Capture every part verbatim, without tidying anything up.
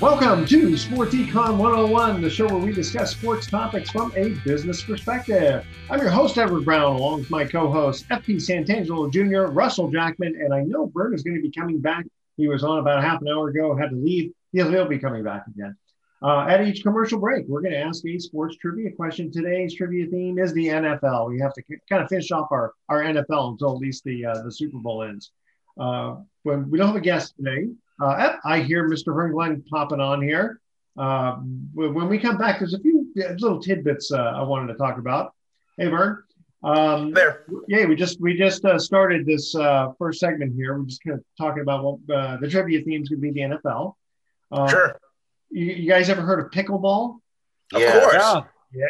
Welcome to Sports Econ one oh one, the show where we discuss sports topics from a business perspective. I'm your host, Edward Brown, along with my co-hosts, F P. Santangelo Junior, Russell Jackman, and I know Vern is going to be coming back. He was on about half an hour ago, had to leave. He'll, he'll be coming back again. Uh, at each commercial break, we're going to ask a sports trivia question. Today's trivia theme is the N F L. We have to c- kind of finish off our, our N F L until at least the uh, the Super Bowl ends. Uh, when we don't have a guest today. Uh, I hear Mister Vern Glenn popping on here. Uh, when we come back, there's a few little tidbits uh, I wanted to talk about. Hey, Vern. Um, there. Yeah, we just we just uh, started this uh, first segment here. We're just kind of talking about what uh, the trivia themes could be. The N F L. Uh, sure. You, you guys ever heard of pickleball? Of yeah. course. Yeah. yeah.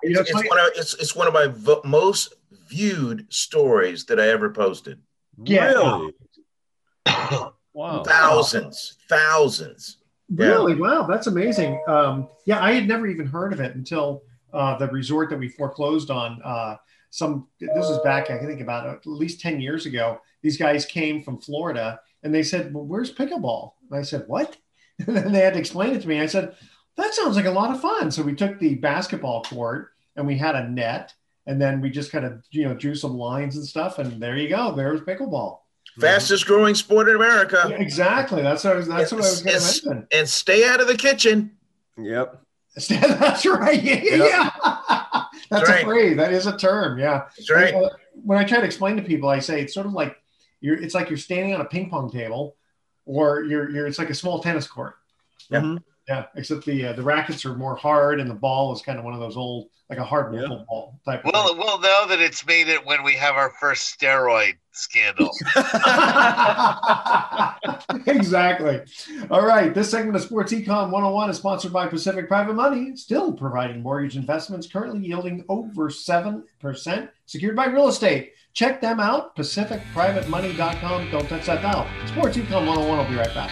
It's, you know, it's, it's, one of, it's, it's one of my vo- most viewed stories that I ever posted. Yeah. Really? Wow. Thousands, thousands. Really? Yeah. Wow. That's amazing. Um, yeah, I had never even heard of it until uh, the resort that we foreclosed on. Uh, some This was back, I think, about at least ten years ago. These guys came from Florida and they said, well, where's pickleball? And I said, what? And then they had to explain it to me. I said, that sounds like a lot of fun. So we took the basketball court and we had a net and then we just kind of, you know, drew some lines and stuff. And there you go. There's pickleball. Fastest growing sport in America. Yeah, exactly. That's what I was, that's and, what I was going to mention. And stay out of the kitchen. Yep. That's right. Yeah. Yep. that's, that's right. a phrase. That is a term. Yeah. That's right. And, uh, when I try to explain to people, I say it's sort of like you're. It's like you're standing on a ping pong table, or you're. You're. It's like a small tennis court. Yeah. Mm-hmm. Yeah. Except the uh, the rackets are more hard, and the ball is kind of one of those old, like a hard yeah. ball type. Well, of we'll know that it's made it when we have our first steroid scandal. Exactly. All right. This segment of Sports Econ one oh one is sponsored by Pacific Private Money, still providing mortgage investments currently yielding over seven percent, secured by real estate. Check them out, pacific private money dot com. Don't touch that dial. Sports Econ one oh one. I'll be right back.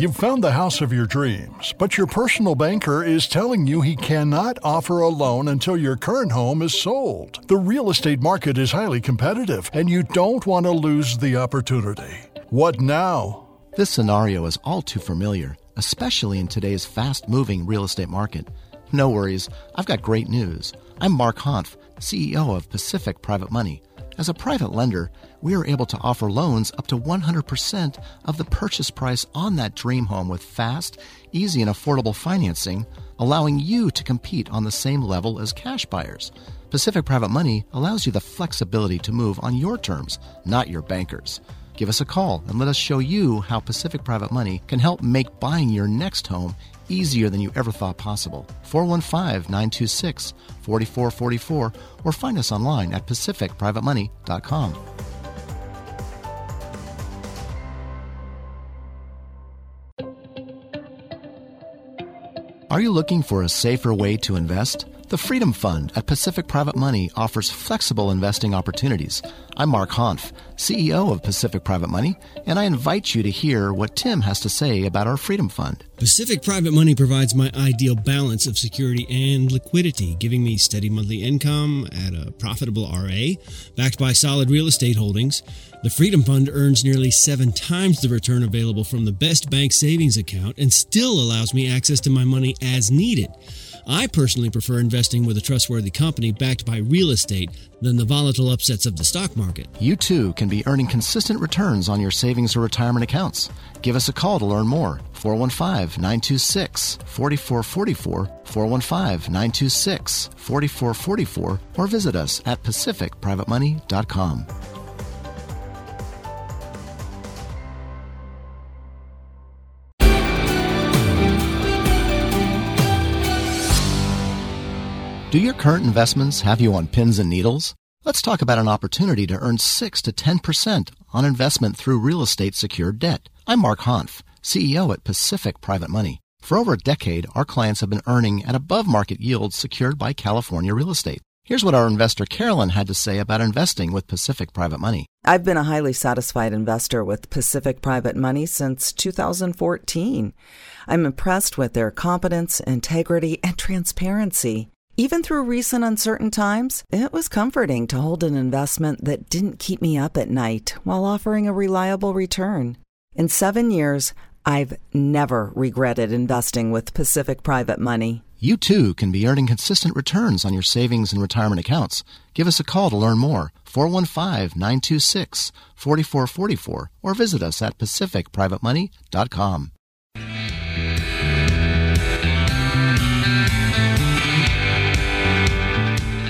You've found the house of your dreams, but your personal banker is telling you he cannot offer a loan until your current home is sold. The real estate market is highly competitive, and you don't want to lose the opportunity. What now? This scenario is all too familiar, especially in today's fast-moving real estate market. No worries, I've got great news. I'm Mark Hanf, C E O of Pacific Private Money. As a private lender, we are able to offer loans up to one hundred percent of the purchase price on that dream home with fast, easy, and affordable financing, allowing you to compete on the same level as cash buyers. Pacific Private Money allows you the flexibility to move on your terms, not your banker's. Give us a call and let us show you how Pacific Private Money can help make buying your next home easier than you ever thought possible. four one five, nine two six, four four four four or find us online at pacific private money dot com. Are you looking for a safer way to invest? The Freedom Fund at Pacific Private Money offers flexible investing opportunities. I'm Mark Hanf, C E O of Pacific Private Money, and I invite you to hear what Tim has to say about our Freedom Fund. Pacific Private Money provides my ideal balance of security and liquidity, giving me steady monthly income at a profitable R A, backed by solid real estate holdings. The Freedom Fund earns nearly seven times the return available from the best bank savings account and still allows me access to my money as needed. I personally prefer investing with a trustworthy company backed by real estate than the volatile upsets of the stock market. You too can be earning consistent returns on your savings or retirement accounts. Give us a call to learn more. four one five, nine two six, four four four four, four one five, nine two six, four four four four, or visit us at pacific private money dot com. Do your current investments have you on pins and needles? Let's talk about an opportunity to earn six to ten percent on investment through real estate secured debt. I'm Mark Hanf, C E O at Pacific Private Money. For over a decade, our clients have been earning at above market yields secured by California real estate. Here's what our investor Carolyn had to say about investing with Pacific Private Money. I've been a highly satisfied investor with Pacific Private Money since two thousand fourteen. I'm impressed with their competence, integrity, and transparency. Even through recent uncertain times, it was comforting to hold an investment that didn't keep me up at night while offering a reliable return. In seven years, I've never regretted investing with Pacific Private Money. You too can be earning consistent returns on your savings and retirement accounts. Give us a call to learn more, four one five, nine two six, four four four four, or visit us at pacific private money dot com.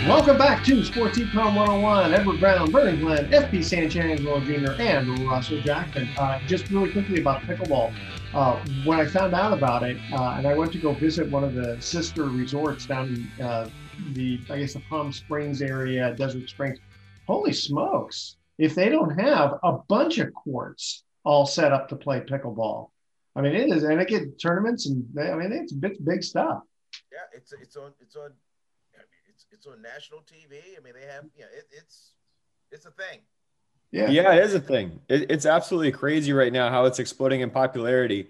Welcome back to Sports Econ one oh one. Edward Brown, Vern Glenn, F P. Santangelo Junior, and Russell Jackman. Uh, just really quickly about pickleball. Uh, when I found out about it, uh, and I went to go visit one of the sister resorts down in uh, the, I guess, the Palm Springs area, Desert Springs. Holy smokes. If they don't have a bunch of courts all set up to play pickleball. I mean, it is, and it gets tournaments, and they, I mean, it's big, big stuff. Yeah, it's it's on it's on. It's on national T V. I mean, they have, you know, it, it's, it's a thing. Yeah. Yeah, it is a thing. It, it's absolutely crazy right now how it's exploding in popularity.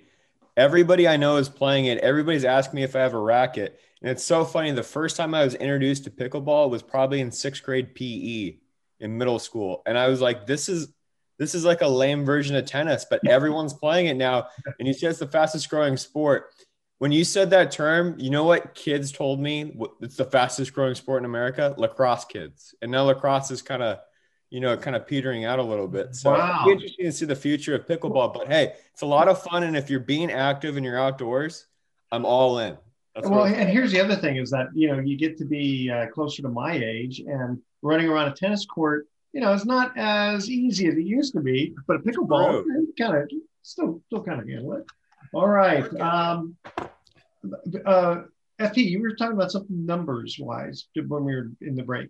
Everybody I know is playing it. Everybody's asking me if I have a racket. And it's so funny. The first time I was introduced to pickleball was probably in sixth grade P E in middle school. And I was like, this is, this is like a lame version of tennis, but everyone's playing it now. And you said it's the fastest growing sport. When you said that term, you know what kids told me? It's the fastest growing sport in America, lacrosse kids. And now lacrosse is kind of, you know, kind of petering out a little bit. So wow. It's interesting to see the future of pickleball. But, hey, it's a lot of fun. And if you're being active and you're outdoors, I'm all in. That's well, and here's the other thing is that, you know, you get to be uh, closer to my age, and running around a tennis court, you know, it's not as easy as it used to be. But pickleball, kind of still still kind of handle it. All right. Um, uh, F P, you were talking about something numbers-wise when we were in the break.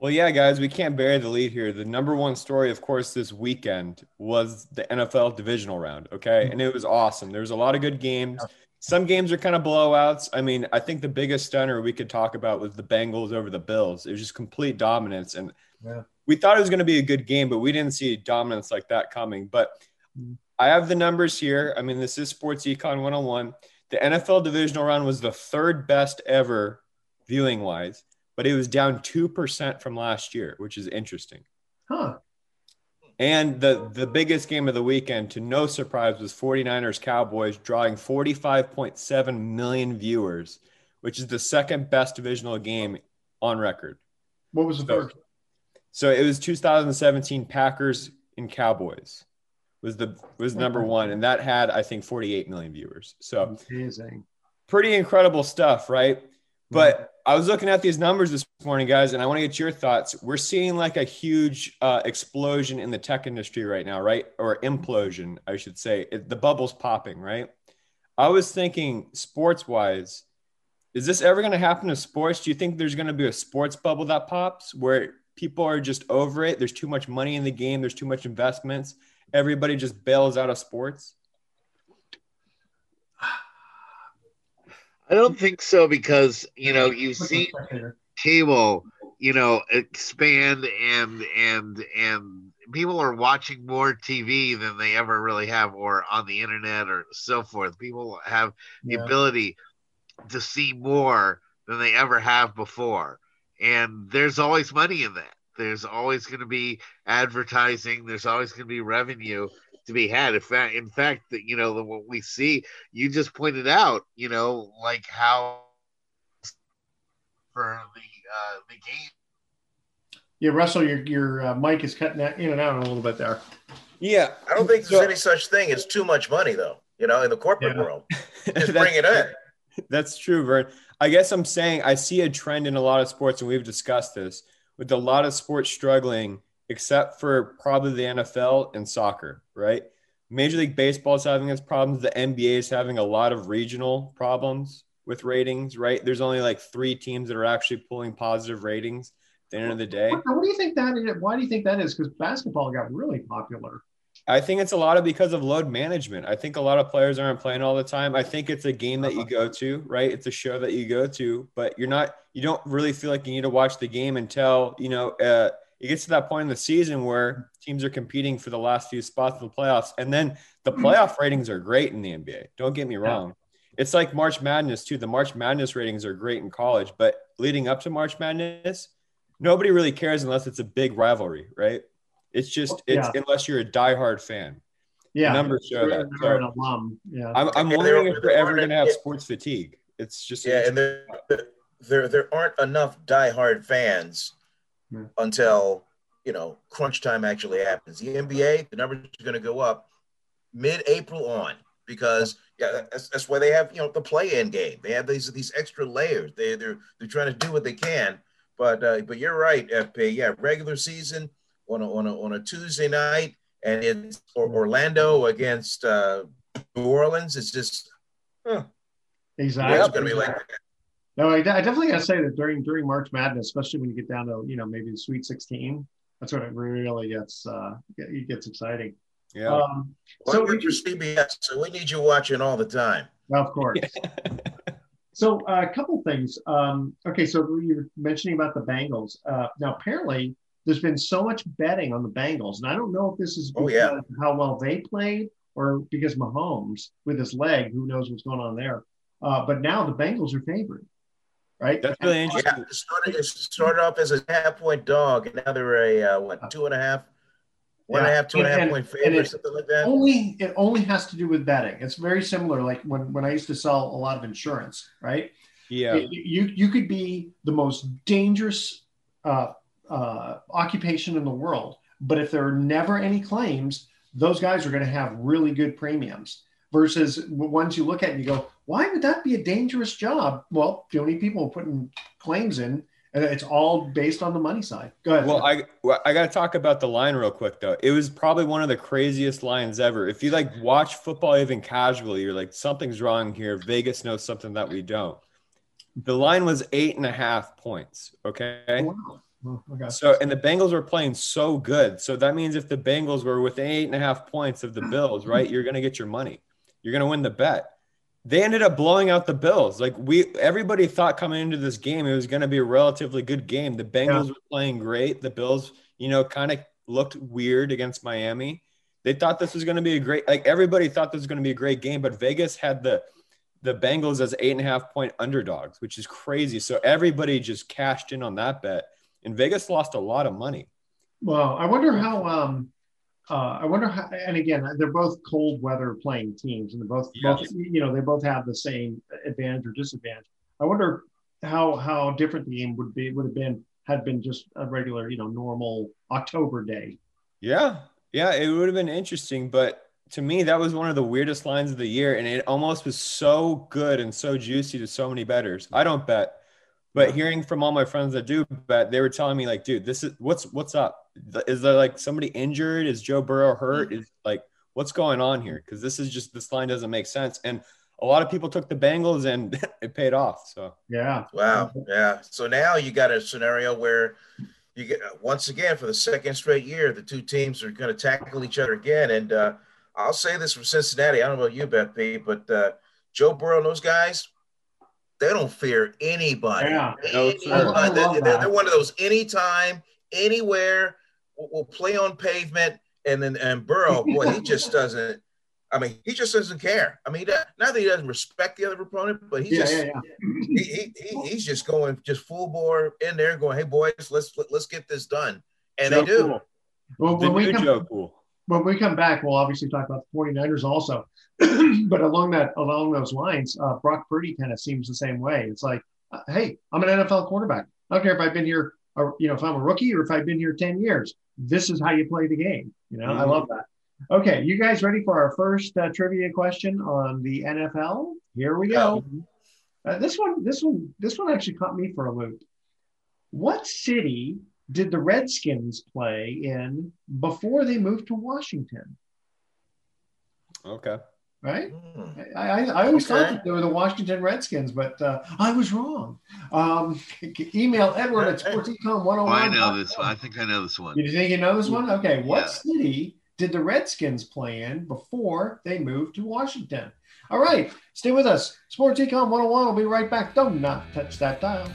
Well, yeah, guys, we can't bury the lead here. The number one story, of course, this weekend was the N F L divisional round, okay? Mm-hmm. And it was awesome. There was a lot of good games. Some games are kind of blowouts. I mean, I think the biggest stunner we could talk about was the Bengals over the Bills. It was just complete dominance. And yeah. We thought it was going to be a good game, but we didn't see dominance like that coming. But mm-hmm. I have the numbers here. I mean, this is Sports Econ one oh one. The N F L divisional round was the third best ever viewing-wise, but it was down two percent from last year, which is interesting. Huh. And the, the biggest game of the weekend, to no surprise, was forty-niners Cowboys, drawing forty-five point seven million viewers, which is the second best divisional game on record. What was the so, first? So it was two thousand seventeen Packers and Cowboys. was the was number one, and that had, I think, forty-eight million viewers. So amazing. Pretty incredible stuff, right? But yeah. I was looking at these numbers this morning, guys, and I want to get your thoughts. We're seeing like a huge uh, explosion in the tech industry right now, right? Or implosion, I should say. It, the bubble's popping, right? I was thinking sports-wise, is this ever going to happen to sports? Do you think there's going to be a sports bubble that pops where people are just over it? There's too much money in the game. There's too much investments. Everybody just bails out of sports. I don't think so, because, you know, you see cable, you know, expand and and and people are watching more T V than they ever really have, or on the internet or so forth. People have the yeah. ability to see more than they ever have before. And there's always money in that. There's always going to be advertising. There's always going to be revenue to be had. In fact, in fact, that, you know, the, what we see, you just pointed out, you know, like how for the uh, the game. Yeah, Russell, your your uh, mic is cutting out, in and out a little bit there. Yeah, I don't think there's so, any such thing as too much money, though. You know, in the corporate yeah. world, just bring it in. That's true, Vern. I guess I'm saying I see a trend in a lot of sports, and we've discussed this, with a lot of sports struggling, except for probably the N F L and soccer, right? Major League Baseball is having its problems. The N B A is having a lot of regional problems with ratings, right? There's only like three teams that are actually pulling positive ratings at the end of the day. What, what do you think that is? Why do you think that is? Because basketball got really popular. I think it's a lot of because of load management. I think a lot of players aren't playing all the time. I think it's a game that you go to, right? It's a show that you go to, but you're not, you don't really feel like you need to watch the game until, you know, uh, it gets to that point in the season where teams are competing for the last few spots in the playoffs. And then the playoff ratings are great in the N B A. Don't get me wrong. It's like March Madness too. The March Madness ratings are great in college, but leading up to March Madness, nobody really cares unless it's a big rivalry, right? It's just, it's yeah. unless you're a diehard fan. Yeah. Numbers show that. So an alum. Yeah. I'm, I'm wondering if we're ever going to have sports fatigue. It's just. Yeah. And there, there, there aren't enough diehard fans hmm. until, you know, crunch time actually happens. The N B A, the numbers are going to go up mid-April on, because yeah, that's, that's why they have, you know, the play-in game. They have these, these extra layers. They, they're, they're trying to do what they can, but, uh, but you're right, F P. Yeah. Regular season. On a, on, a, on a Tuesday night, and it's or Orlando against uh, New Orleans. It's just huh. exactly. Yeah, it's gonna be like that. No, I, I definitely gotta say that during during March Madness, especially when you get down to, you know, maybe the Sweet sixteen, that's when it really gets uh, it gets exciting. Yeah. Um, so well, you're C B S, so we need you watching all the time. Of course. So uh, a couple things. Um, okay, so you're mentioning about the Bengals. Uh, now apparently, there's been so much betting on the Bengals, and I don't know if this is because oh, yeah. of how well they played or because Mahomes with his leg, who knows what's going on there. Uh, but now the Bengals are favored, right? That's really and, interesting. Yeah, it started, it started off as a half-point dog, and now they're a, uh, what, two and a half, one yeah. and a half, two and, and a half point favorite, something like that? Only, it only has to do with betting. It's very similar, like when, when I used to sell a lot of insurance, right? Yeah. It, you, you could be the most dangerous uh Uh, occupation in the world, but if there are never any claims, those guys are going to have really good premiums versus ones you look at and you go, why would that be a dangerous job? Well, too many people are putting claims in, and it's all based on the money side. Go ahead. Well, I I got to talk about the line real quick though. It was probably one of the craziest lines ever. If you like watch football even casually, you're like, something's wrong here. Vegas knows something that we don't. The line was eight and a half points. Okay. Wow. Oh, so and the Bengals were playing so good. So that means if the Bengals were within eight and a half points of the Bills, right, you're going to get your money. You're going to win the bet. They ended up blowing out the Bills. Like we, everybody thought coming into this game, it was going to be a relatively good game. The Bengals yeah. were playing great. The Bills, you know, kind of looked weird against Miami. They thought this was going to be a great, like everybody thought this was going to be a great game, but Vegas had the, the Bengals as eight and a half point underdogs, which is crazy. So everybody just cashed in on that bet. And Vegas lost a lot of money. Well, I wonder how um, – uh, I wonder how – and again, they're both cold weather playing teams, and they're both, yes. both – you know, they both have the same advantage or disadvantage. I wonder how how different the game would be would have been had been just a regular, you know, normal October day. Yeah. Yeah, it would have been interesting. But to me, that was one of the weirdest lines of the year, and it almost was so good and so juicy to so many bettors. I don't bet. But hearing from all my friends that do bet, they were telling me like, dude, this is what's what's up. Is there like somebody injured? Is Joe Burrow hurt? Is like what's going on here? Because this is just this line doesn't make sense. And a lot of people took the Bengals and it paid off. So yeah, wow, yeah. So now you got a scenario where you get once again for the second straight year, the two teams are going to tackle each other again. And uh, I'll say this from Cincinnati. I don't know about you, Beth P, but uh, Joe Burrow and those guys. they don't fear anybody. Yeah, anybody. No, they're, they're, they're one of those anytime, anywhere, will play on pavement. And then and Burrow, boy, he just doesn't. I mean, he just doesn't care. I mean, he not that he doesn't respect the other opponent, but he yeah, just yeah, yeah. He, he, he he's just going just full bore in there, going, "Hey boys, let's let, let's get this done." And Joe they do. Cool. Well, when we come, Joe cool. when we come back, we'll obviously talk about the forty-niners also. But along that along those lines, uh, Brock Purdy kind of seems the same way. It's like, uh, hey, I'm an N F L quarterback. I don't care if I've been here, or, you know, if I'm a rookie or if I've been here ten years. This is how you play the game. You know, mm-hmm. I love that. Okay, you guys ready for our first uh, trivia question on the N F L? Here we go. Uh, this one, this one, this one actually caught me for a loop. What city did the Redskins play in before they moved to Washington? Okay. Right? Mm. I, I, I always okay. thought that they were the Washington Redskins, but uh, I was wrong. Um, email Edward at sports econ one oh one. I know this one. I think I know this one. You think you know this one? Okay. What yeah. city did the Redskins play in before they moved to Washington? All right, stay with us. Sports Econ one oh one will be right back. Do not touch that dial.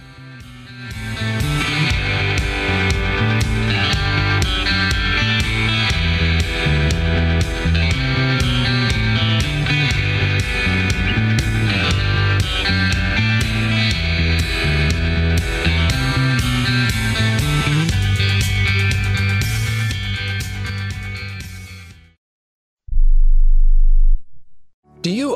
Do you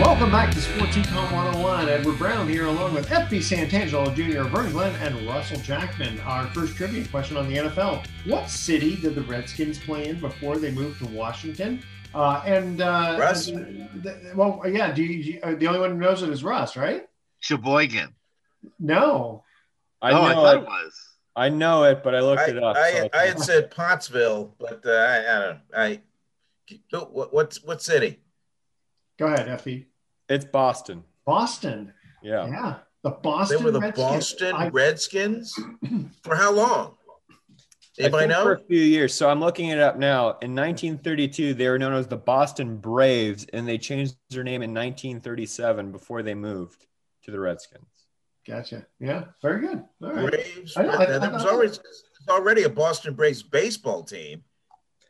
Welcome back to Sports Econ one oh one. Edward Brown here along with F P Santangelo Junior, Vern Glenn, and Russell Jackman. Our first trivia question on the N F L. What city did the Redskins play in before they moved to Washington? Uh, and, uh, Russ? The, the, well, yeah, do you, the only one who knows it is Russ, right? Sheboygan. No. I oh, know I thought it, it was. I know it, but I looked I, it up. I, so I, I had said Pottsville, but uh, I, I don't I, what, what's what city? Go ahead, Effie. It's Boston. Boston. Yeah. Yeah. The Boston Redskins. They were the Redskins. Boston I... Redskins? For how long? Anybody know? For a few years. So I'm looking it up now. In nineteen thirty-two, they were known as the Boston Braves, and they changed their name in nineteen thirty-seven before they moved to the Redskins. Gotcha. Yeah. Very good. All right. Braves. I know, I, I, there was I, I, always, already a Boston Braves baseball team.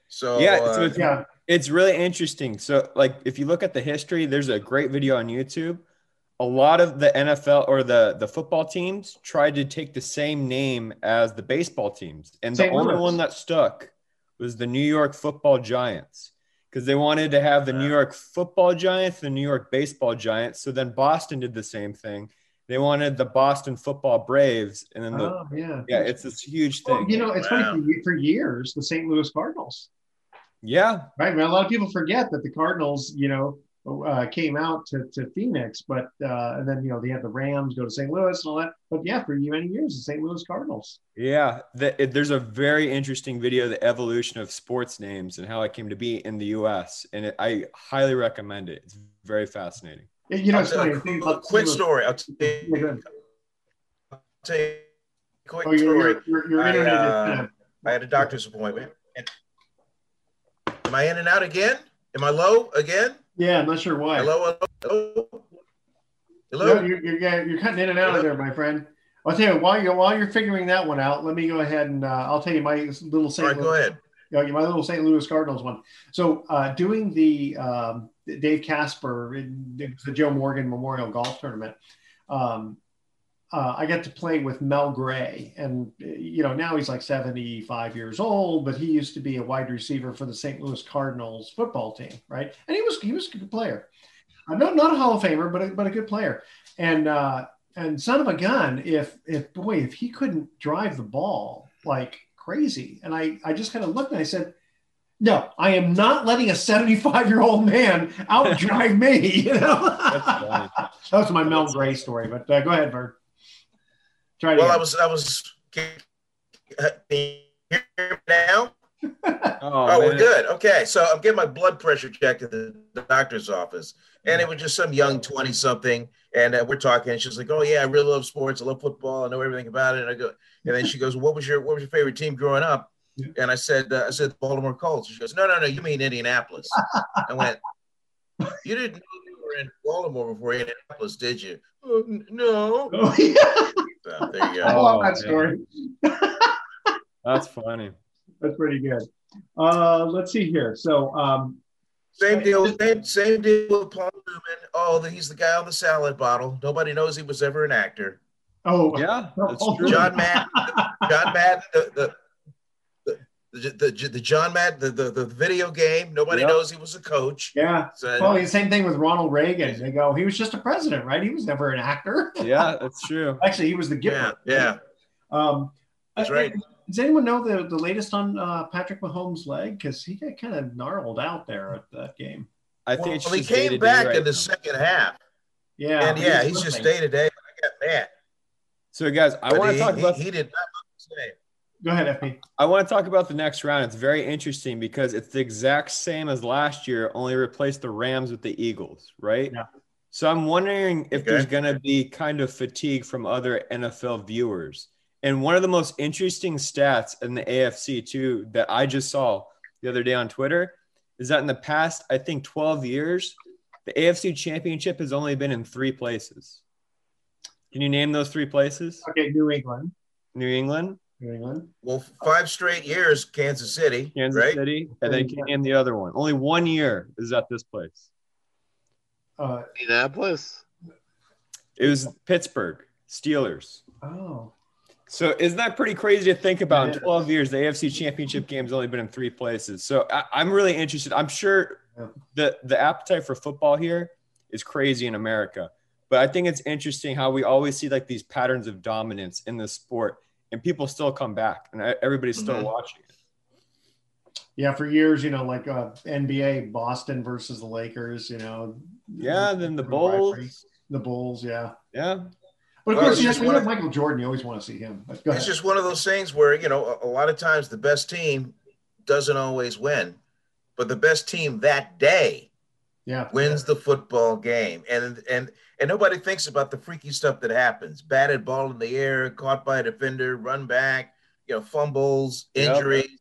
So, yeah, uh, so it's, yeah, it's really interesting. So, like, if you look at the history, there's a great video on YouTube. A lot of the N F L or the, the football teams tried to take the same name as the baseball teams. And Saint the Louis. Only one that stuck was the New York Football Giants, because they wanted to have the New York Football Giants, the New York Baseball Giants. So then Boston did the same thing. They wanted the Boston Football Braves. And then the, oh, yeah. yeah, it's this huge thing. Well, you know, it's wow. funny, for years, the Saint Louis Cardinals. Yeah. Right. Well, a lot of people forget that the Cardinals, you know, uh, came out to, to Phoenix, but uh, and then, you know, they had the Rams go to Saint Louis and all that. But yeah, for many years, the Saint Louis Cardinals. Yeah. The, it, there's a very interesting video, the evolution of sports names and how it came to be in the U S. And it, I highly recommend it. It's very fascinating. You know, it's funny. A quick, quick story. I'll tell you a quick oh, you're, story. You're, you're I, uh, I had a doctor's appointment. And am I in and out again? Am I low again? Yeah, I'm not sure why. Hello, hello, hello. No, you're, you're, you're cutting in and out hello. of there, my friend. I'll tell you, while you're, while you're figuring that one out, let me go ahead and uh, I'll tell you my little Saint All right, Louis, go ahead. You know, my little Saint Louis Cardinals one. So uh, doing the um, Dave Casper, in the Joe Morgan Memorial Golf Tournament, um, Uh, I got to play with Mel Gray, and you know, now he's like seventy-five years old, but he used to be a wide receiver for the Saint Louis Cardinals football team, right? And he was he was a good player, uh, not not a Hall of Famer, but a, but a good player. And uh, and son of a gun, if if boy, if he couldn't drive the ball like crazy, and I I just kind of looked and I said, no, I am not letting a seventy-five-year-old man outdrive me. You know, That's funny. that was my Mel Gray story. But uh, go ahead, Bert. Well, again. I was, I was, can you hear me now? oh, oh we're good. Okay. So I'm getting my blood pressure checked at the doctor's office, and it was just some young twenty something. And uh, we're talking, and she's like, oh yeah, I really love sports. I love football. I know everything about it. And I go, and then she goes, what was your, what was your favorite team growing up? Yeah. And I said, uh, I said, the Baltimore Colts. She goes, no, no, no. You mean Indianapolis. I went, you didn't know you were in Baltimore before Indianapolis, did you? Oh, no. Oh, yeah. So, there you go. I love oh, that story. That's funny. That's pretty good. Uh, let's see here. So um, same deal. Same, same deal with Paul Newman. Oh, the, he's the guy on the salad bottle. Nobody knows he was ever an actor. Oh yeah, that's oh, true. John Madden. John Madden. The the the, the, the, the John Madden. The, the the video game. Nobody yep. knows he was a coach. Yeah. So, well, the same thing with Ronald Reagan. They go, he was just a president, right? He was never an actor. Yeah, that's true. Actually, he was the giver. Yeah, yeah. Um, that's right. Uh, does anyone know the, the latest on uh, Patrick Mahomes' leg? Because he got kind of gnarled out there at that game. I think well, it's well he came back right in now. the second half. Yeah. And yeah, he's, he's just day to day. I got mad. So guys, I want to talk about he, he did not look the same. Go ahead, F P. I want to talk about the next round. It's very interesting because it's the exact same as last year, only replaced the Rams with the Eagles, right? Yeah. So I'm wondering if okay. there's going to be kind of fatigue from other N F L viewers. And one of the most interesting stats in the A F C, too, that I just saw the other day on Twitter is that in the past, I think, twelve years, the A F C Championship has only been in three places. Can you name those three places? Okay, New England. New England. New England. Well, five straight years, Kansas City. Kansas right? City, and then and the other one. Only one year is at this place. Uh, Indianapolis. It was Pittsburgh Steelers. Oh. So isn't that pretty crazy to think about? In twelve years, the A F C Championship game's only been in three places. So I, I'm really interested. I'm sure the the appetite for football here is crazy in America. But I think it's interesting how we always see like these patterns of dominance in the sport, and people still come back, and everybody's still mm-hmm. watching it. Yeah, for years, you know, like uh, N B A, Boston versus the Lakers, you know. Yeah, and then the Bulls. Rivalry. The Bulls, yeah. Yeah. But, of course, you know, of, Michael Jordan, you always want to see him. But go ahead. It's just one of those things where, you know, a, a lot of times the best team doesn't always win, but the best team that day yeah. wins yeah. the football game. And, and, and nobody thinks about the freaky stuff that happens. Batted ball in the air, caught by a defender, run back, you know, fumbles, injuries. Yep.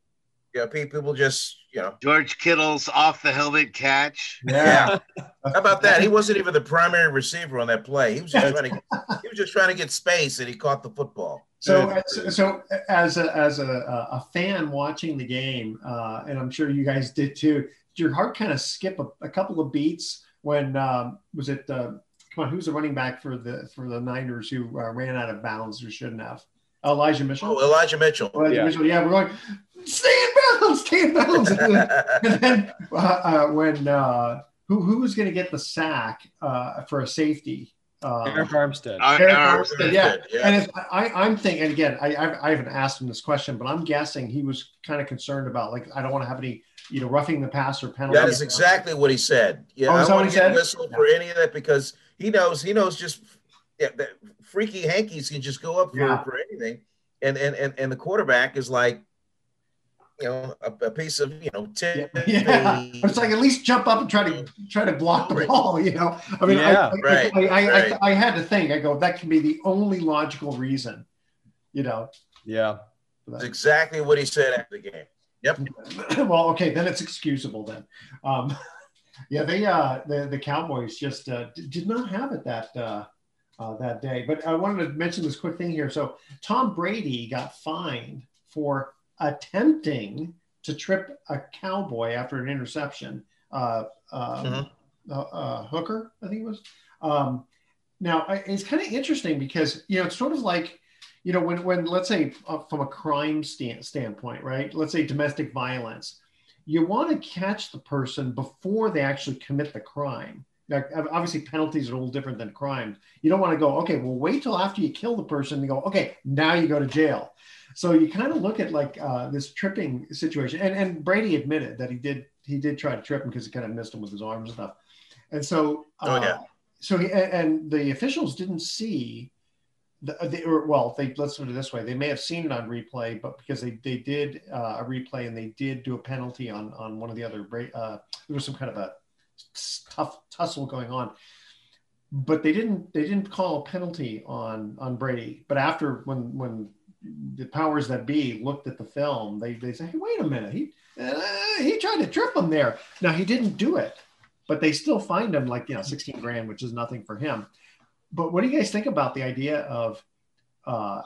You know, people just, you know. George Kittle's off-the-helmet catch. Yeah. yeah. How about that? He wasn't even the primary receiver on that play. He was just trying to get, he was just trying to get space, and he caught the football. So, as, so as a as a, a fan watching the game, uh, and I'm sure you guys did too, did your heart kind of skip a, a couple of beats when um, was it? Uh, come on, who's the running back for the for the Niners who uh, ran out of bounds or shouldn't have? Elijah Mitchell. Oh, Elijah Mitchell. Elijah yeah. Mitchell. Yeah, we're going. Stay in bounds, stay in bounds. And then uh, uh, when uh, who who was going to get the sack uh, for a safety? Uh, Eric Armstead. Eric Armstead. Yeah. yeah. And if, I, I'm thinking again. I I've, I haven't asked him this question, but I'm guessing he was kind of concerned about like I don't want to have any you know roughing the passer penalty. That is exactly what he said. Yeah, oh, I don't want to get whistled yeah. for any of that because he knows he knows just yeah, that freaky hankies can just go up for, yeah. for anything, and and and and the quarterback is like. You know, a, a piece of you know, tin. Yeah. It's like at least jump up and try to try to block the ball. You know, I mean, yeah, I, I, right, I, I, right. I, I had to think. I go, that can be the only logical reason. You know. Yeah. That's exactly what he said after the game. Yep. Well, okay, then it's excusable then. Um, yeah, they uh, the the Cowboys just uh, did not have it that. Uh, Uh, that day. But I wanted to mention this quick thing here. So Tom Brady got fined for attempting to trip a cowboy after an interception. Uh, um, mm-hmm. uh, uh, Hooker, I think it was. Um, now, I, it's kind of interesting because, you know, it's sort of like, you know, when, when let's say uh, from a crime stand, standpoint, right? Let's say domestic violence. You want to catch the person before they actually commit the crime. Like, obviously, penalties are a little different than crimes. You don't want to go, okay, well, wait till after you kill the person and go, okay, now you go to jail. So you kind of look at like uh, this tripping situation. And and Brady admitted that he did he did try to trip him because he kind of missed him with his arm and stuff. And so, uh, oh, yeah. so he, and the officials didn't see, the, the or, well, they let's put it this way. They may have seen it on replay, but because they, they did uh, a replay and they did do a penalty on, on one of the other, uh, there was some kind of a, tough tussle going on, but they didn't they didn't call a penalty on on Brady. But after when when the powers that be looked at the film, they they say, hey, wait a minute, he uh, he tried to trip him there. Now he didn't do it, but they still fined him like you know sixteen grand, which is nothing for him. But what do you guys think about the idea of uh,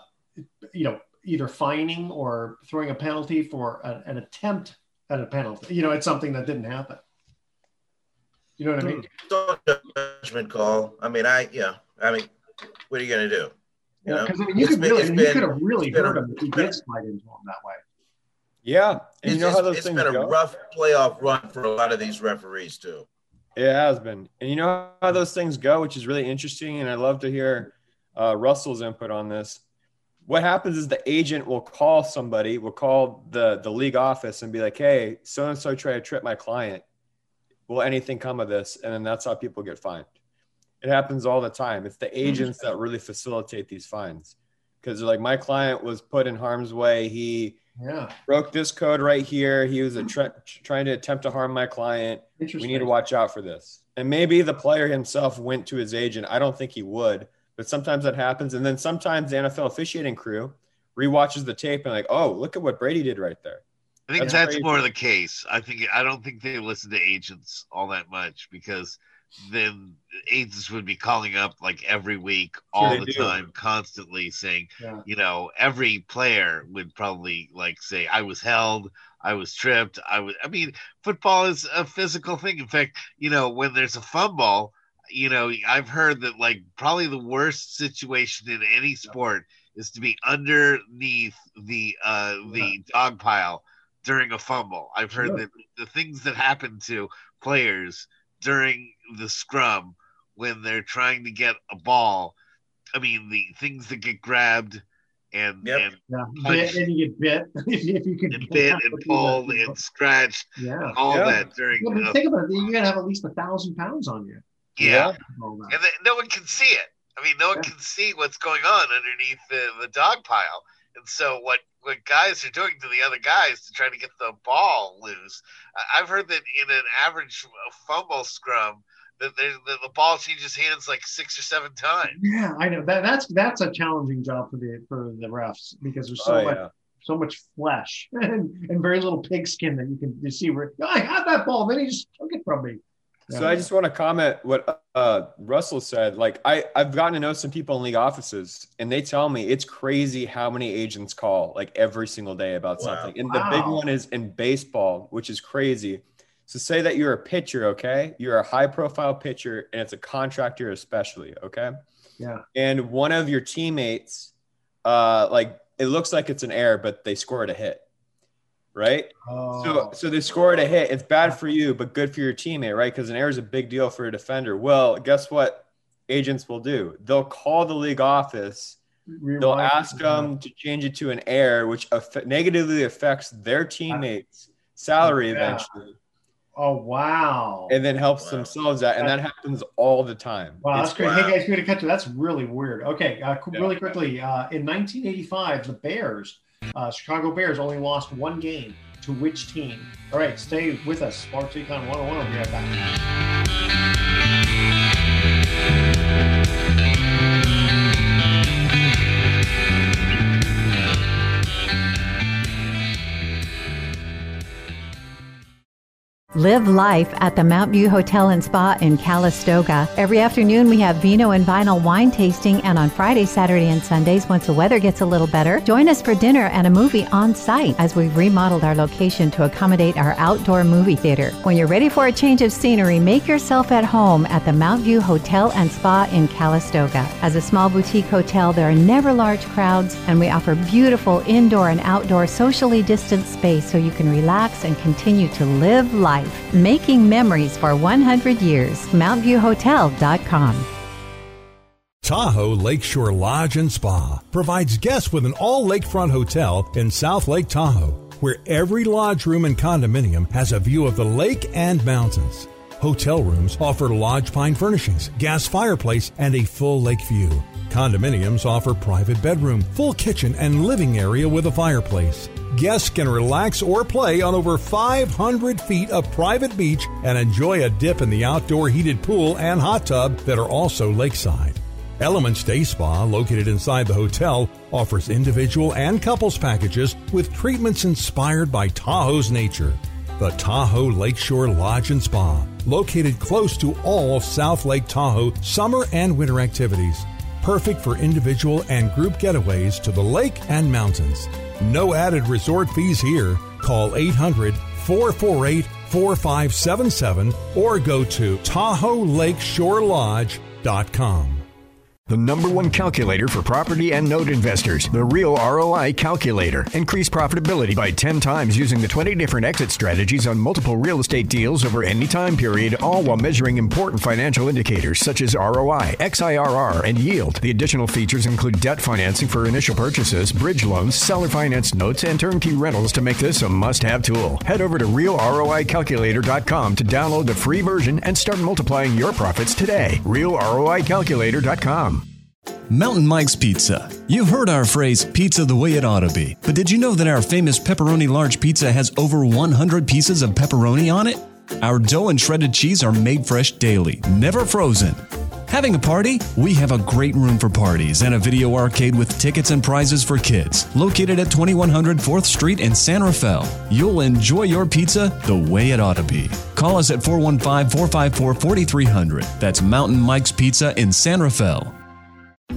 you know either fining or throwing a penalty for a, an attempt at a penalty? You know, it's something that didn't happen. You know what I mean? Don't judgment call. I mean, I, yeah. I mean, what are you going to do? You yeah, because I mean, you could really, been, you could have really hurt him if he did slide into him that way. Yeah, and you know how those things go. It's been a rough playoff run for a lot of these referees too. It has been, and you know how those things go, which is really interesting. And I love to hear uh, Russell's input on this. What happens is the agent will call somebody, will call the the league office, and be like, "Hey, so and so tried to trip my client. Will anything come of this?" And then that's how people get fined. It happens all the time. It's the agents that really facilitate these fines because they're like, my client was put in harm's way. He yeah. broke this code right here. He was a tra- trying to attempt to harm my client. We need to watch out for this. And maybe the player himself went to his agent. I don't think he would, but sometimes that happens. And then sometimes the N F L officiating crew rewatches the tape and like, oh, look at what Brady did right there. I think that's, that's more the case. I think I don't think they listen to agents all that much because then agents would be calling up like every week, all sure the do. time, constantly saying, yeah. you know, every player would probably like say, "I was held, I was tripped, I was." I mean, football is a physical thing. In fact, you know, when there's a fumble, you know, I've heard that like probably the worst situation in any sport is to be underneath the uh, the yeah. dog pile. During a fumble, I've heard sure. that the things that happen to players during the scrum when they're trying to get a ball. I mean, the things that get grabbed and yep. and, yeah. punched, and you get bit if you can and bit and pulled and scratched, yeah, and all yeah. that during. Well, but uh, think about it, you gotta have at least a thousand pounds on you. Yeah, yeah. and then, no one can see it. I mean, no one yeah. can see what's going on underneath the, the dog pile. And so what, what guys are doing to the other guys to try to get the ball loose, I've heard that in an average fumble scrum, that the, the ball changes hands like six or seven times. Yeah, I know. That, that's that's a challenging job for the for the refs because there's so oh, much yeah. so much flesh and, and very little pigskin that you can you see where, oh, I had that ball, then he just took it from me. So yeah. I just want to comment what uh, Russell said. Like I, I've gotten to know some people in league offices, and they tell me it's crazy how many agents call like every single day about wow. something. And wow. the big one is in baseball, which is crazy. So say that you're a pitcher, okay? You're a high-profile pitcher, and it's a contractor especially, okay? Yeah. And one of your teammates, uh, like it looks like it's an error, but they scored a hit. Right. Oh. So, so they scored a hit. It's bad for you, but good for your teammate, right? Because an error is a big deal for a defender. Well, guess what agents will do? They'll call the league office. Rewind. They'll ask them to change it to an error, which aff- negatively affects their teammates' salary yeah. eventually. Oh, wow. And then helps wow. themselves out. And that happens all the time. Wow, it's that's crazy. Wow. Hey, guys, good to catch you. That's really weird. Okay, uh, yeah. really quickly. Uh, in nineteen eighty-five, the Bears – Uh, Chicago Bears only lost one game to which team? All right, stay with us. Sports Econ one oh one. We'll be right back. Live life at the Mount View Hotel and Spa in Calistoga. Every afternoon we have vino and vinyl wine tasting, and on Fridays, Saturday, and Sundays, once the weather gets a little better, join us for dinner and a movie on site as we've remodeled our location to accommodate our outdoor movie theater. When you're ready for a change of scenery, make yourself at home at the Mount View Hotel and Spa in Calistoga. As a small boutique hotel, there are never large crowds, and we offer beautiful indoor and outdoor socially distanced space so you can relax and continue to live life. Making memories for one hundred years. Mount View Hotel dot com. Tahoe Lakeshore Lodge and Spa provides guests with an all lakefront hotel in South Lake Tahoe, where every lodge room and condominium has a view of the lake and mountains. Hotel rooms offer lodge pine furnishings, gas fireplace, and a full lake view. Condominiums offer private bedroom, full kitchen, and living area with a fireplace. Guests can relax or play on over five hundred feet of private beach and enjoy a dip in the outdoor heated pool and hot tub that are also lakeside. Elements Day Spa, located inside the hotel, offers individual and couples packages with treatments inspired by Tahoe's nature. The Tahoe Lakeshore Lodge and Spa, located close to all South Lake Tahoe summer and winter activities. Perfect for individual and group getaways to the lake and mountains. No added resort fees here. Call eight hundred, four four eight, four five seven seven or go to Tahoe Lakeshore Lodge dot com. The number one calculator for property and note investors, the Real R O I Calculator. Increase profitability by ten times using the twenty different exit strategies on multiple real estate deals over any time period, all while measuring important financial indicators such as R O I, X I R R, and yield. The additional features include debt financing for initial purchases, bridge loans, seller finance notes, and turnkey rentals to make this a must-have tool. Head over to Real R O I Calculator dot com to download the free version and start multiplying your profits today. Real R O I Calculator dot com. Mountain Mike's Pizza. You've heard our phrase, pizza the way it ought to be. But did you know that our famous pepperoni large pizza has over one hundred pieces of pepperoni on it? Our dough and shredded cheese are made fresh daily, never frozen. Having a party? We have a great room for parties and a video arcade with tickets and prizes for kids, located at twenty-one hundred fourth street in San Rafael. You'll enjoy your pizza the way it ought to be. Call us at four one five, four five four, four three zero zero. That's Mountain Mike's Pizza in San Rafael.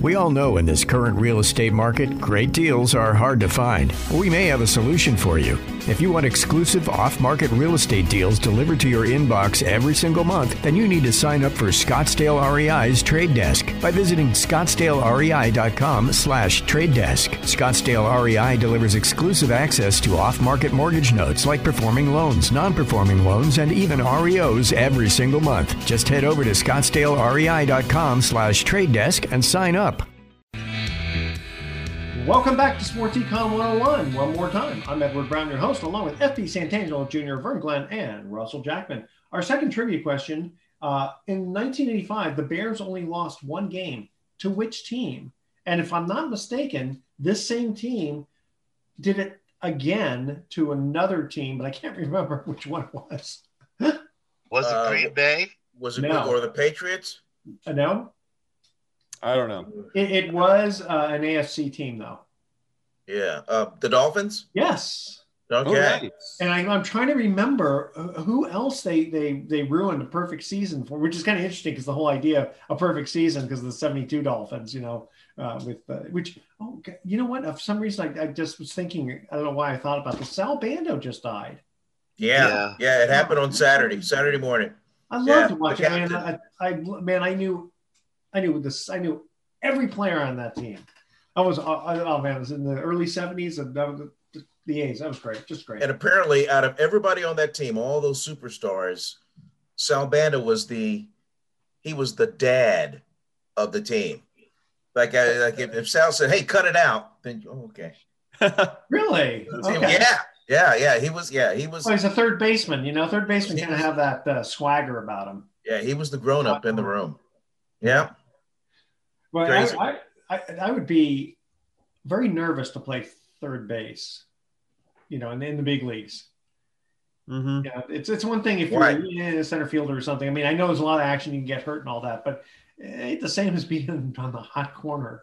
We all know in this current real estate market, great deals are hard to find. We may have a solution for you. If you want exclusive off-market real estate deals delivered to your inbox every single month, then you need to sign up for Scottsdale R E I's Trade Desk by visiting scottsdale rei dot com slash trade desk. Scottsdale R E I delivers exclusive access to off-market mortgage notes like performing loans, non-performing loans, and even R E Os every single month. Just head over to scottsdale rei dot com slash trade desk and sign up. Welcome back to Sports Econ one oh one. One more time, I'm Edward Brown, your host, along with F P. Santangelo Junior, Vern Glenn, and Russell Jackman. Our second trivia question, uh, in nineteen eighty-five, the Bears only lost one game. To which team? And if I'm not mistaken, this same team did it again to another team, but I can't remember which one it was. Was it Green uh, Bay? Was it no. or the Patriots? Uh, no. I don't know. It, it was uh, an A F C team, though. Yeah. Uh, the Dolphins? Yes. Okay. okay. And I, I'm trying to remember who else they they they ruined a perfect season for, which is kind of interesting because the whole idea of a perfect season because of the seventy-two Dolphins, you know, uh, with uh, which, oh, you know what? For some reason, I, I just was thinking, I don't know why I thought about this. Sal Bando just died. Yeah. Yeah. yeah it happened on Saturday, Saturday morning. I loved yeah, watching it. Man, I, I, man, I knew, I knew this. I knew every player on that team. I was, oh man, it was in the early seventies and that was the A's. That was great, just great. And apparently, out of everybody on that team, all those superstars, Sal Bando was the, he was the dad of the team. Like, I, like if, if Sal said, "Hey, cut it out," then oh, okay. Really? Okay. Yeah. Yeah, yeah, he was. Yeah, he was. Well, he's a third baseman, you know. Third baseman kind of have that uh, swagger about him. Yeah, he was the grown-up in the room. Yeah. Well, I, I, I would be very nervous to play third base, you know, in, in the big leagues. Mm-hmm. Yeah, it's it's one thing if you're right. a center fielder or something. I mean, I know there's a lot of action, you can get hurt and all that, but it ain't the same as being on the hot corner.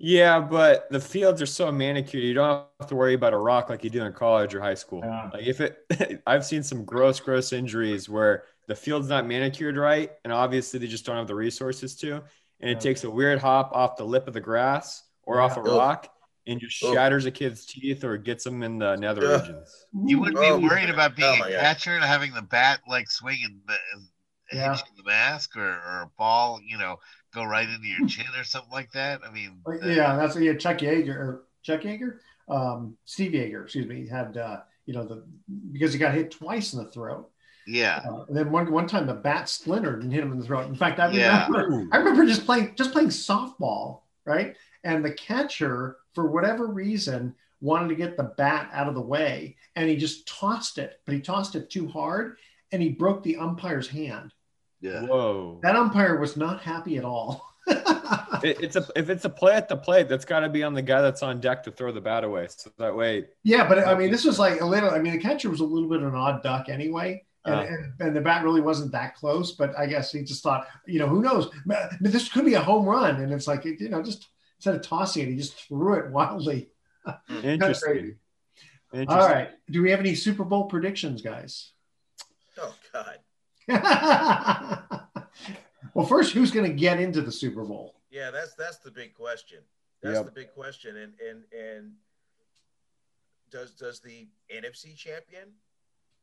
Yeah, but the fields are so manicured. You don't have to worry about a rock like you do in college or high school. Yeah. Like if it, I've seen some gross, gross injuries where the field's not manicured right, and obviously they just don't have the resources to. And it yeah. takes a weird hop off the lip of the grass or yeah. off a rock and just shatters a kid's teeth or gets them in the nether yeah. regions. You wouldn't be worried about being oh a catcher God. and having the bat like swinging the, yeah. the mask or, or a ball, you know, go right into your chin or something like that. I mean, yeah, that's yeah. Chuck Yeager, or Chuck Yeager, um, Steve Yeager, excuse me, had uh, you know the because he got hit twice in the throat. Yeah, uh, and then one one time the bat splintered and hit him in the throat. In fact, I remember, yeah. I remember just playing just playing softball, right? And the catcher, for whatever reason, wanted to get the bat out of the way, and he just tossed it, but he tossed it too hard, and he broke the umpire's hand. Yeah. Whoa. That umpire was not happy at all. it, it's a if it's a play at the plate, that's got to be on the guy that's on deck to throw the bat away. So that way. Yeah, but I mean, this was like a little. I mean, the catcher was a little bit of an odd duck anyway, and, uh, and, and the bat really wasn't that close. But I guess he just thought, you know, who knows? This could be a home run, and it's like you know, just instead of tossing it, he just threw it wildly. Interesting. Interesting. All right. Do we have any Super Bowl predictions, guys? Oh God. Well, first, who's going to get into the Super Bowl? Yeah, that's that's the big question. That's yep. the big question. And and and does does the N F C champion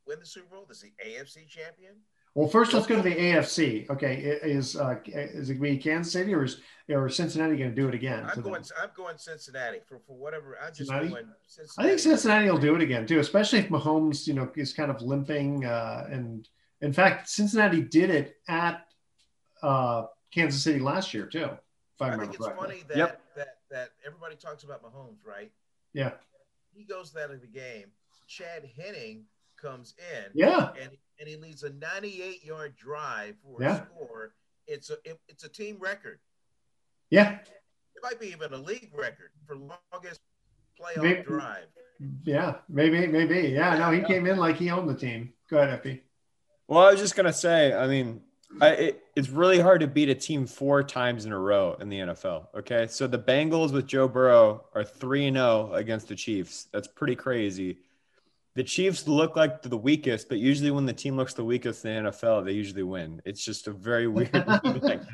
win the Super Bowl? Does the A F C champion? Well, first, let's go to the A F C. Okay, is uh, is it going to be Kansas City or is or is Cincinnati going to do it again? I'm going. Them? I'm going Cincinnati for for whatever. I'm just Cincinnati? going. Cincinnati. I think Cincinnati will do it again too, especially if Mahomes, you know, is kind of limping uh, and. In fact, Cincinnati did it at uh, Kansas City last year, too. If I, I think it's funny that, yep. that that everybody talks about Mahomes, right? Yeah. He goes out of the game. Chad Henne comes in. Yeah. And, and he leads a ninety-eight-yard drive for yeah. a score. It's a, it, it's a team record. Yeah. It might be even a league record for longest playoff maybe, drive. Yeah, maybe, maybe. Yeah, no, he came in like he owned the team. Go ahead, F P. Well, I was just going to say, I mean, I, it, it's really hard to beat a team four times in a row in the N F L, okay? So the Bengals with Joe Burrow are three and oh against the Chiefs. That's pretty crazy. The Chiefs look like the weakest, but usually when the team looks the weakest in the N F L, they usually win. It's just a very weird thing.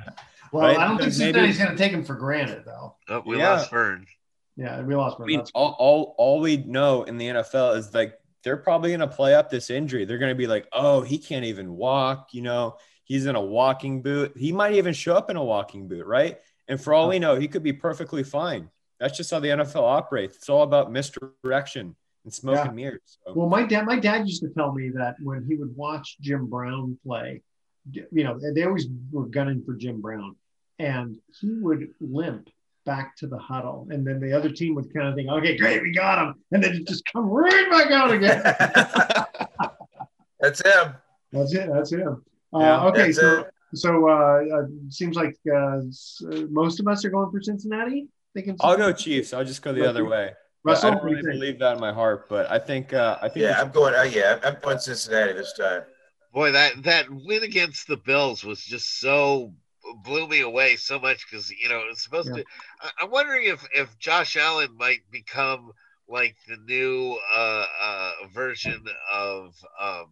Well, right? I don't think Cincinnati's going to take him for granted, though. Oh, we yeah. lost Vern. Yeah, we lost Vern. I mean, all, all, all we know in the N F L is, like, they're probably going to play up this injury. They're going to be like, oh, he can't even walk. You know, he's in a walking boot. He might even show up in a walking boot, right? And for all we know, he could be perfectly fine. That's just how the N F L operates. It's all about misdirection and smoke yeah. and mirrors. So. Well, my dad, my dad used to tell me that when he would watch Jim Brown play, you know, they always were gunning for Jim Brown, and he would limp back to the huddle, and then the other team would kind of think, okay, great, we got him, and then just come right back out again. That's him. That's it. That's him. Yeah, uh, okay, that's so it. so uh, seems like uh, most of us are going for Cincinnati. Thinking I'll go Chiefs. I'll just go the Russell, other way. Russell, I don't really believe that in my heart, but I think uh, I think. Yeah, I'm going. Uh, yeah, I'm going Cincinnati this time. Boy, that that win against the Bills was just so. Blew me away so much because, you know, it's supposed yeah. to. I'm wondering if, if Josh Allen might become like the new uh, uh, version of um,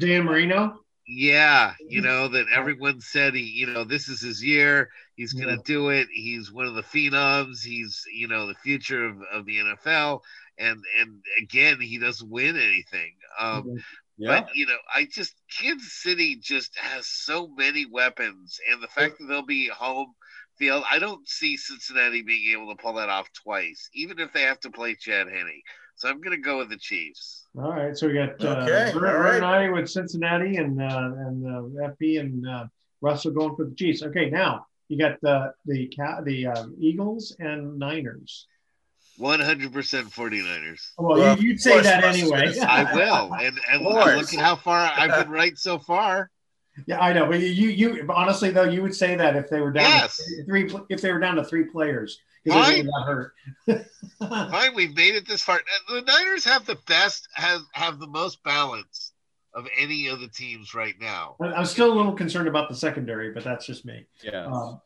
Dan Marino. Yeah, you know, that everyone said he, you know, this is his year. He's gonna yeah. do it. He's one of the phenoms. He's, you know, the future of, of the N F L. And and again, he doesn't win anything. Um, mm-hmm. Yeah. But, you know, I just – Kansas City just has so many weapons. And the fact that they'll be home field, I don't see Cincinnati being able to pull that off twice, even if they have to play Chad Henne. So I'm going to go with the Chiefs. All right. So we got uh, okay. Bert, right. and I with Cincinnati and uh, and uh, F P and uh, Russell going for the Chiefs. Okay, now you got the, the, the uh, Eagles and Niners. one hundred percent 49ers. Well, well you'd say that anyway. I will. And, and look at how far I've been right so far. Yeah, I know. But you, you honestly, though, you would say that if they were down yes. to three, if they were down to three players. Fine. Hurt. Fine, we've made it this far. The Niners have the best, have, have the most balance of any of the teams right now. I'm still a little concerned about the secondary, but that's just me. Yeah. Um,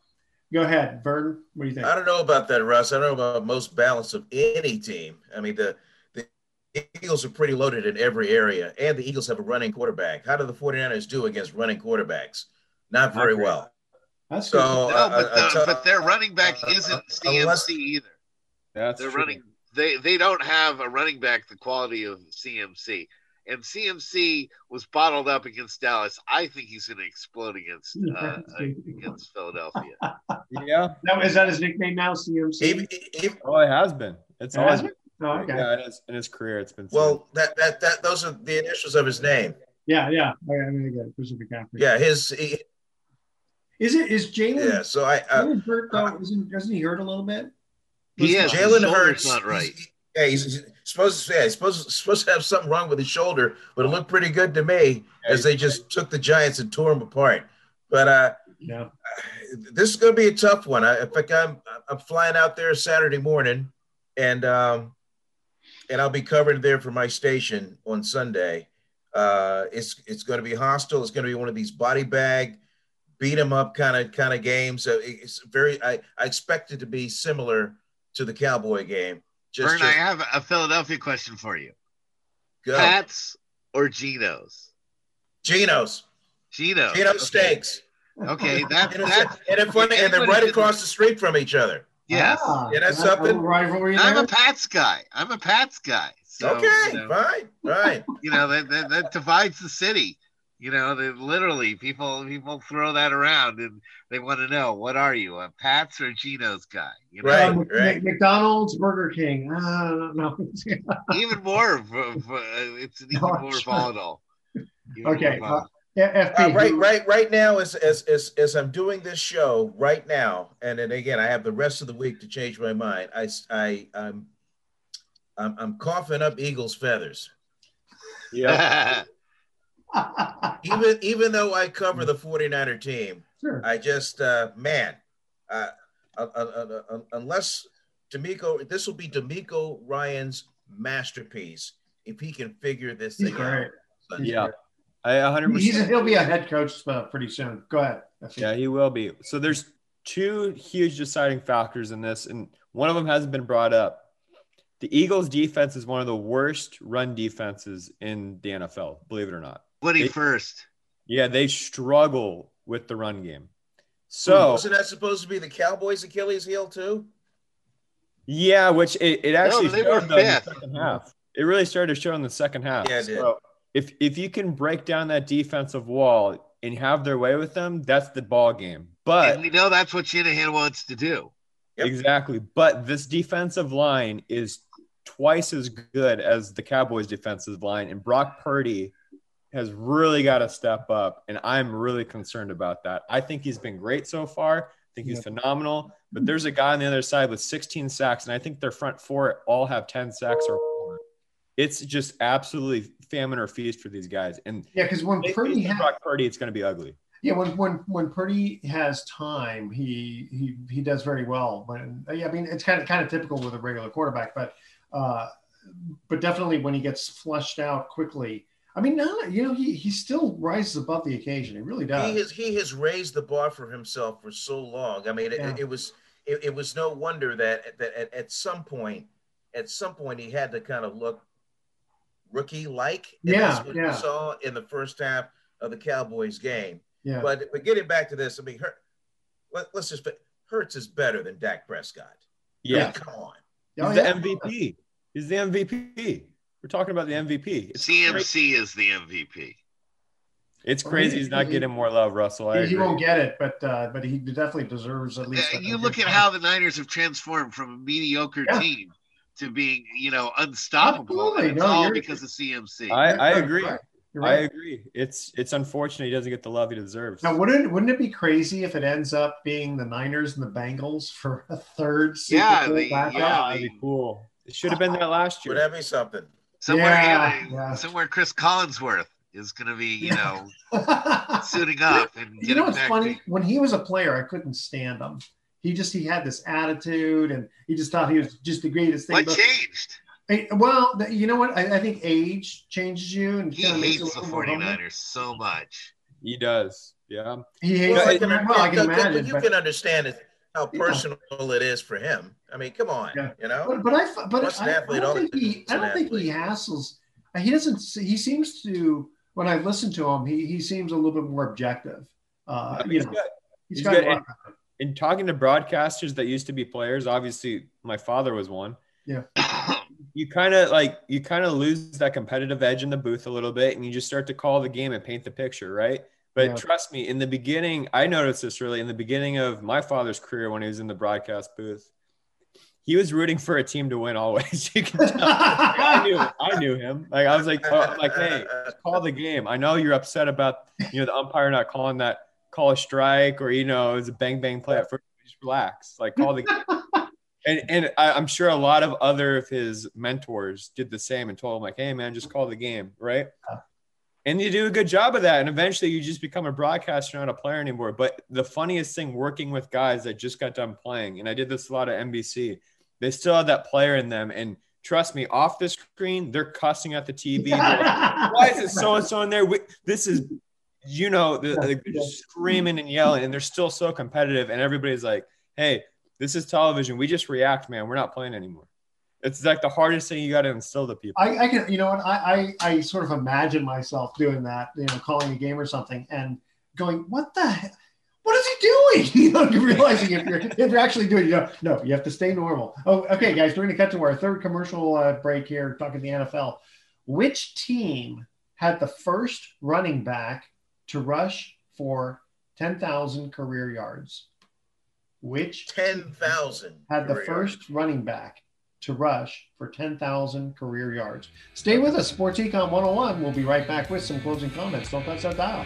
Go ahead, Vern. What do you think? I don't know about that, Russ. I don't know about most balance of any team. I mean, the, the Eagles are pretty loaded in every area, and the Eagles have a running quarterback. How do the 49ers do against running quarterbacks? Not very okay. well. That's so, no, but, I, I, the, I, but their running back uh, isn't C M C unless, either. That's They're running. They they don't have a running back the quality of C M C. And C M C was bottled up against Dallas. I think he's going to explode against uh, against Philadelphia. Yeah. Now, is that his nickname now, C M C? He, he, oh, it has been. It's it always been. been. Oh, okay. Yeah, it is, in his career, it's been. Well, that, that that those are the initials of his name. Yeah, yeah. Okay, I mean, again, Chris McCaffrey. Yeah, his. He, is it is Jalen? Yeah. So I. Uh, Jalen Hurts, though, uh, isn't, doesn't he hurt a little bit? He is. Jalen Hurts. Not right. He's, yeah, he's supposed to yeah, he's supposed supposed to have something wrong with his shoulder, but it looked pretty good to me yeah, as they just right. took the Giants and tore them apart. But uh, yeah. this is going to be a tough one. I think I'm I'm flying out there Saturday morning, and um, and I'll be covered there for my station on Sunday. Uh, it's it's going to be hostile. It's going to be one of these body bag, beat 'em up kind of kind of games. So it's very. I I expect it to be similar to the Cowboy game. Just, Vern, just, I have a Philadelphia question for you. Go. Pats or Geno's? Geno's. Geno's. Geno's okay. Steaks. Okay, that, and that's – And, funny, and they're right across the street from each other. Yes. Ah, yeah, that's, that's something. Rivalry I'm there. a Pats guy. I'm a Pats guy. So, okay, you know, fine, fine. You know, that, that, that divides the city. You know, they literally people people throw that around and they want to know, what are you, a Pats or Geno's guy? You know? Right, um, right. McDonald's, Burger King. I don't know. Even more. It's even oh, more volatile. Even okay. More volatile. Uh, F P, uh, right, right, right now, as as as as I'm doing this show right now, and then again, I have the rest of the week to change my mind. I I I'm I'm, I'm coughing up Eagles feathers. Yeah. even even though I cover the 49er team, sure. I just uh, man, uh, uh, uh, uh, uh, unless D'Amico, this will be D'Amico Ryan's masterpiece if he can figure this thing out. Yeah, I one hundred percent. He's, he'll be a head coach uh, pretty soon. Go ahead. Yeah, he will be. So there's two huge deciding factors in this, and one of them hasn't been brought up. The Eagles' defense is one of the worst run defenses in the N F L. Believe it or not. Woody they, first. Yeah, they struggle with the run game. So isn't that supposed to be the Cowboys' Achilles heel too? Yeah, which it, it actually no, they showed in the second half. It really started to show in the second half. Yeah, it did. So if if you can break down that defensive wall and have their way with them, that's the ball game. But and we know that's what Shanahan wants to do. Yep. Exactly. But this defensive line is twice as good as the Cowboys' defensive line, and Brock Purdy has really got to step up, and I'm really concerned about that. I think he's been great so far. I think he's yeah. phenomenal. But there's a guy on the other side with sixteen sacks, and I think their front four all have ten sacks or more. It's just absolutely famine or feast for these guys. And yeah, because when Purdy has Brock Purdy, it's going to be ugly. Yeah, when when when Purdy has time, he he he does very well. But yeah, I mean, it's kind of kind of typical with a regular quarterback, but uh, but definitely when he gets flushed out quickly. I mean, no, you know, he he still rises above the occasion. He really does. He has he has raised the bar for himself for so long. I mean, it, yeah. it, it was it, it was no wonder that that at, at some point, at some point, he had to kind of look rookie-like. And yeah, that's what yeah. we saw in the first half of the Cowboys game. Yeah. But but getting back to this, I mean, Hurts, let, let's just Hurts is better than Dak Prescott. Yeah, I mean, come on, oh, he's yeah. the M V P. He's the M V P. We're talking about the M V P. It's C M C crazy. Is the M V P. It's crazy he's not getting more love, Russell. I he agree. won't get it, but uh, but he definitely deserves at least. Uh, you look at time. how the Niners have transformed from a mediocre yeah. team to being, you know, unstoppable. Absolutely. It's no, all because of C M C. I, I agree. Right. Right. I agree. It's it's unfortunate he doesn't get the love he deserves. Now, wouldn't wouldn't it be crazy if it ends up being the Niners and the Bengals for a third season? Yeah, the, yeah, that'd be cool. It should have been that last year. Would that be something? Somewhere, yeah, you know, yeah. somewhere, Chris Collinsworth is going to be, you know, suiting up. And you know what's funny? When he was a player, I couldn't stand him. He just he had this attitude, and he just thought he was just the greatest thing. What but, changed? I, well, you know what? I, I think age changes you, and he hates the forty-niners so much. He does. Yeah, he hates. Well, it, I can, well, I can imagine. You but, can understand it. How personal yeah. it is for him. I mean, come on, yeah. you know. But, but I, but I, I don't think he, I don't think he hassles. He doesn't. He seems to. When I listen to him, he he seems a little bit more objective. Uh, I mean, you he's know, got, he's, he's got. got in, in talking to broadcasters that used to be players, obviously my father was one. Yeah. You kind of like you kind of lose that competitive edge in the booth a little bit, and you just start to call the game and paint the picture, right? But yeah. trust me, in the beginning, I noticed this really in the beginning of my father's career when he was in the broadcast booth, he was rooting for a team to win always. You can tell. I knew, I knew him. Like I was like, oh, like, hey, call the game. I know you're upset about you know the umpire not calling that call a strike or you know it's a bang bang play at first. Just relax, like call the game. And and I, I'm sure a lot of other of his mentors did the same and told him like, hey man, just call the game, right? And you do a good job of that. And eventually you just become a broadcaster, not a player anymore. But the funniest thing working with guys that just got done playing, and I did this a lot at N B C, they still had that player in them. And trust me, off the screen, they're cussing at the T V. Like, why is it so-and-so in there? We, this is, you know, they're screaming and yelling, and they're still so competitive. And everybody's like, hey, this is television. We just react, man. We're not playing anymore. It's like the hardest thing you got to instill to people. I, I can, you know, and I, I, I sort of imagine myself doing that, you know, calling a game or something and going, what the heck? What is he doing? You know, realizing if you're, if you're actually doing, you know, no, you have to stay normal. Oh, okay, guys, we're going to cut to our third commercial uh, break here, talking the N F L. Which team had the first running back to rush for ten thousand career yards? Which ten thousand had the first running back to rush for ten thousand career yards. Stay with us, Sports Econ one oh one. We'll be right back with some closing comments. Don't touch that dial.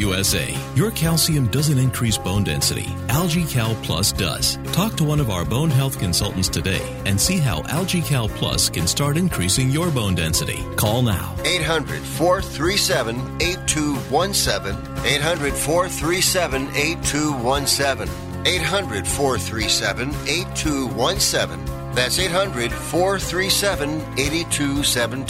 U S A. Your calcium doesn't increase bone density. AlgaeCal Plus does. Talk to one of our bone health consultants today and see how AlgaeCal Plus can start increasing your bone density. Call now. eight hundred, four three seven, eight two one seven. eight hundred, four three seven, eight two one seven. eight hundred, four three seven, eight two one seven. That's eight hundred, four three seven, eight two one seven.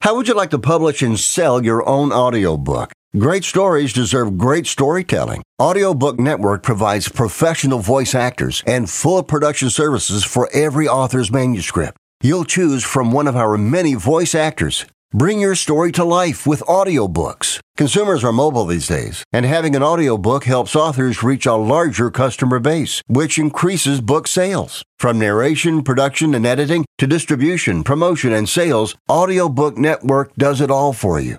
How would you like to publish and sell your own audiobook? Great stories deserve great storytelling. Audiobook Network provides professional voice actors and full production services for every author's manuscript. You'll choose from one of our many voice actors. Bring your story to life with audiobooks. Consumers are mobile these days, and having an audiobook helps authors reach a larger customer base, which increases book sales. From narration, production, and editing to distribution, promotion, and sales, Audiobook Network does it all for you.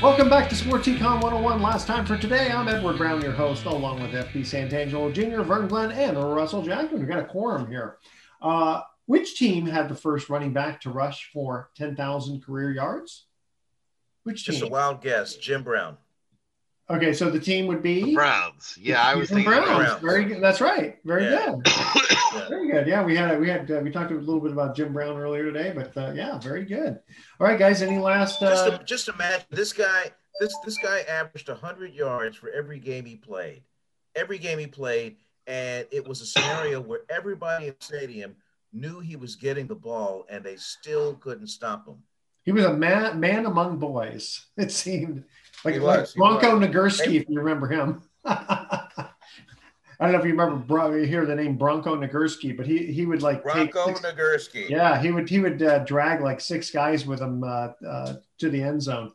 Welcome back to Sports Econ one oh one. Last time for today, I'm Edward Brown, your host, along with F P. Santangelo Junior, Vern Glenn, and Russell Jackman. We've got a quorum here. Uh, Which team had the first running back to rush for ten thousand career yards? Which team? Just a wild guess. Jim Brown. Okay, so the team would be? The Browns. Yeah, I was Jim thinking Browns. Browns. Very good. That's right. Very yeah. good. yeah. Very good. Yeah, we had we had uh, we talked a little bit about Jim Brown earlier today, but uh, yeah, very good. All right, guys. Any last? Uh... Just, a, just imagine this guy. This this guy averaged one hundred yards for every game he played. Every game he played, and it was a scenario where everybody in the stadium knew he was getting the ball, and they still couldn't stop him. He was a man, man among boys, it seemed. Like, he was, like Bronco he Nagurski, hey. If you remember him. I don't know if you remember, you hear the name Bronco Nagurski, but he he would like Bronco take six, Nagurski. Yeah, he would he would uh, drag like six guys with him uh, uh, to the end zone.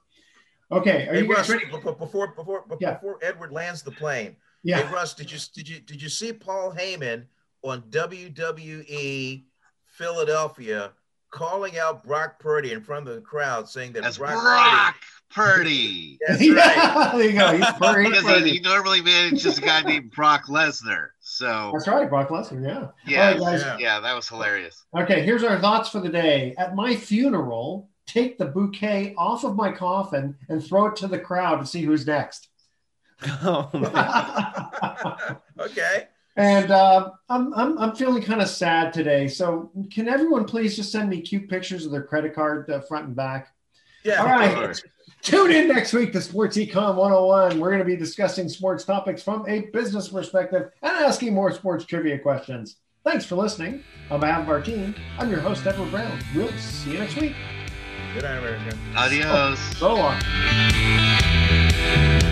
Okay, are hey, you guys Russ, ready? B- before before before yeah. Edward lands the plane. Yeah, hey, Russ, did you did you did you see Paul Heyman on W W E Philadelphia calling out Brock Purdy in front of the crowd, saying that That's Brock, Brock Purdy. Purdy. That's yeah, right. There you go. He's Purdy. Because he, he normally manages a guy named Brock Lesnar. So that's right, Brock Lesnar. Yeah. Yeah, right, yeah. Yeah. That was hilarious. Okay, here's our thoughts for the day. At my funeral, take the bouquet off of my coffin and throw it to the crowd to see who's next. Oh my okay. And uh, I'm, I'm I'm feeling kind of sad today. So can everyone please just send me cute pictures of their credit card uh, front and back? Yeah. All right. Sure. Tune in next week to Sports Econ one oh one. We're going to be discussing sports topics from a business perspective and asking more sports trivia questions. Thanks for listening. On behalf of our team, I'm your host, Edward Brown. We'll see you next week. Good night, America. Adios. So, so long.